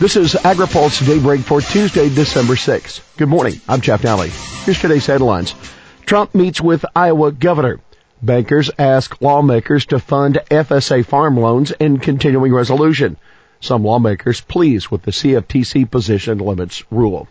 This is Agri-Pulse Daybreak for Tuesday, December 6th. Good morning. I'm Jeff Daly. Here's today's headlines. Trump meets with Iowa governor. Bankers ask lawmakers to fund FSA farm loans in continuing resolution. Some lawmakers pleased with the CFTC position limits rule.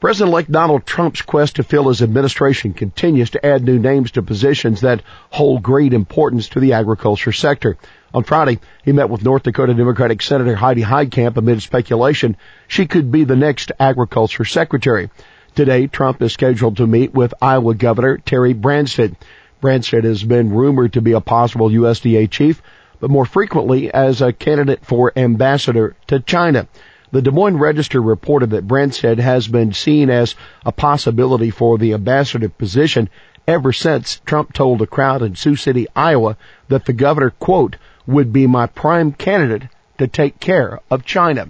President-elect Donald Trump's quest to fill his administration continues to add new names to positions that hold great importance to the agriculture sector. On Friday, he met with North Dakota Democratic Senator Heidi Heitkamp amid speculation she could be the next agriculture secretary. Today, Trump is scheduled to meet with Iowa Governor Terry Branstad. Branstad has been rumored to be a possible USDA chief, but more frequently as a candidate for ambassador to China. The Des Moines Register reported that Branstad has been seen as a possibility for the ambassador position ever since Trump told a crowd in Sioux City, Iowa, that the governor, quote, would be my prime candidate to take care of China.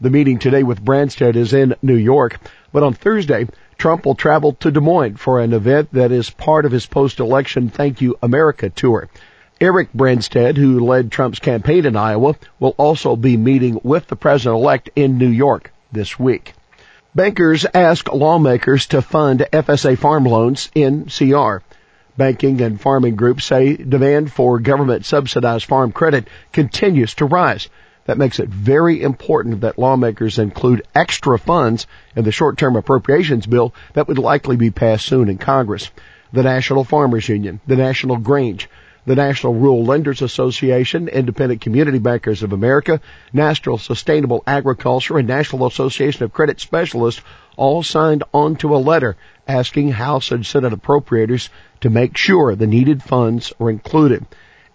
The meeting today with Branstad is in New York, but on Thursday, Trump will travel to Des Moines for an event that is part of his post-election Thank You America tour. Eric Branstad, who led Trump's campaign in Iowa, will also be meeting with the president-elect in New York this week. Bankers ask lawmakers to fund FSA farm loans in CR. Banking and farming groups say demand for government-subsidized farm credit continues to rise. That makes it very important that lawmakers include extra funds in the short-term appropriations bill that would likely be passed soon in Congress. The National Farmers Union, the National Grange, the National Rural Lenders Association, Independent Community Bankers of America, National Sustainable Agriculture, and National Association of Credit Specialists all signed onto a letter asking House and Senate appropriators to make sure the needed funds are included.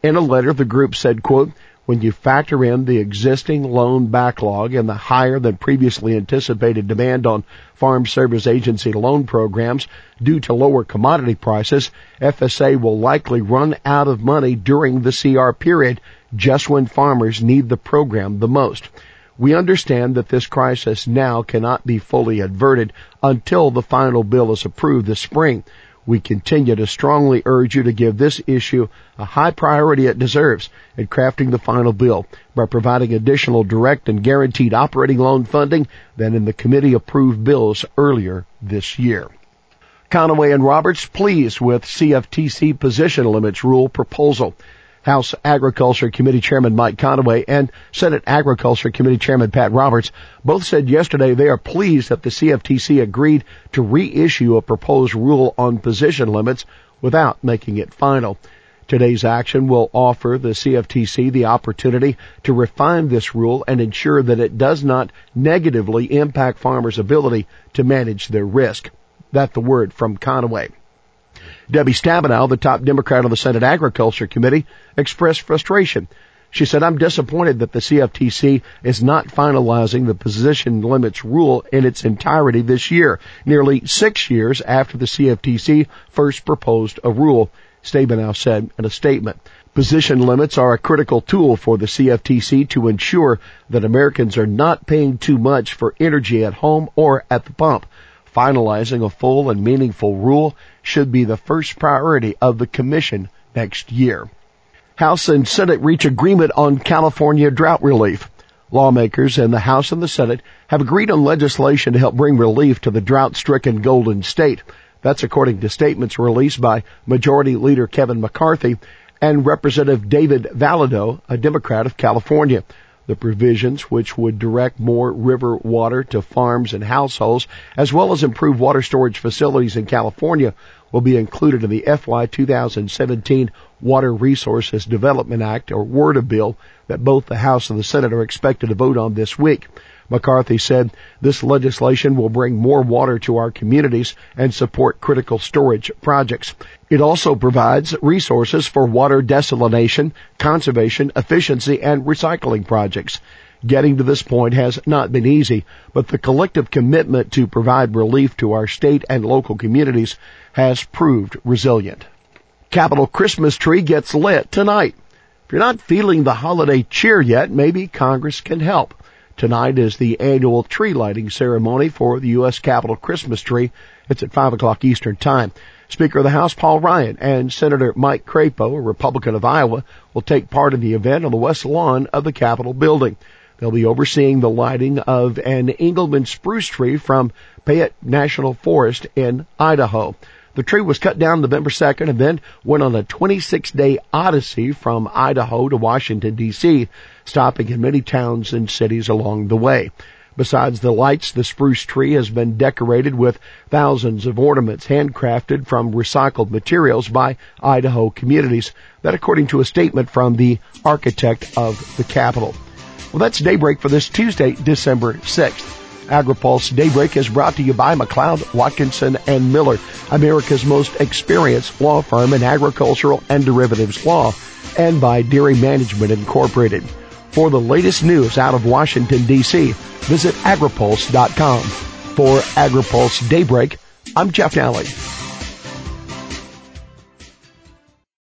In a letter, the group said, quote, when you factor in the existing loan backlog and the higher than previously anticipated demand on Farm Service Agency loan programs due to lower commodity prices, FSA will likely run out of money during the CR period just when farmers need the program the most. We understand that this crisis now cannot be fully averted until the final bill is approved this spring. We continue to strongly urge you to give this issue a high priority it deserves in crafting the final bill by providing additional direct and guaranteed operating loan funding than in the committee-approved bills earlier this year. Conaway and Roberts pleased with CFTC position limits rule proposal. House Agriculture Committee Chairman Mike Conaway and Senate Agriculture Committee Chairman Pat Roberts both said yesterday they are pleased that the CFTC agreed to reissue a proposed rule on position limits without making it final. Today's action will offer the CFTC the opportunity to refine this rule and ensure that it does not negatively impact farmers' ability to manage their risk. That's the word from Conaway. Debbie Stabenow, the top Democrat on the Senate Agriculture Committee, expressed frustration. She said, I'm disappointed that the CFTC is not finalizing the position limits rule in its entirety this year, nearly 6 years after the CFTC first proposed a rule, Stabenow said in a statement. Position limits are a critical tool for the CFTC to ensure that Americans are not paying too much for energy at home or at the pump. Finalizing a full and meaningful rule should be the first priority of the Commission next year. House and Senate reach agreement on California drought relief. Lawmakers in the House and the Senate have agreed on legislation to help bring relief to the drought-stricken Golden State. That's according to statements released by Majority Leader Kevin McCarthy and Representative David Valido, a Democrat of California. The provisions, which would direct more river water to farms and households, as well as improve water storage facilities in California, will be included in the FY 2017 Water Resources Development Act, or WRDA bill, that both the House and the Senate are expected to vote on this week. McCarthy said this legislation will bring more water to our communities and support critical storage projects. It also provides resources for water desalination, conservation, efficiency, and recycling projects. Getting to this point has not been easy, but the collective commitment to provide relief to our state and local communities has proved resilient. Capitol Christmas tree gets lit tonight. If you're not feeling the holiday cheer yet, maybe Congress can help. Tonight is the annual tree lighting ceremony for the U.S. Capitol Christmas tree. It's at 5 o'clock Eastern Time. Speaker of the House Paul Ryan and Senator Mike Crapo, a Republican of Iowa, will take part in the event on the west lawn of the Capitol building. They'll be overseeing the lighting of an Engelmann spruce tree from Payette National Forest in Idaho. The tree was cut down November 2nd and then went on a 26-day odyssey from Idaho to Washington, D.C., stopping in many towns and cities along the way. Besides the lights, the spruce tree has been decorated with thousands of ornaments handcrafted from recycled materials by Idaho communities. That according to a statement from the architect of the Capitol. Well, that's Daybreak for this Tuesday, December 6th. Agri-Pulse Daybreak is brought to you by McLeod, Watkinson, and Miller, America's most experienced law firm in agricultural and derivatives law, and by Dairy Management Incorporated. For the latest news out of Washington, D.C., visit agripulse.com. For Agri-Pulse Daybreak, I'm Jeff Nally.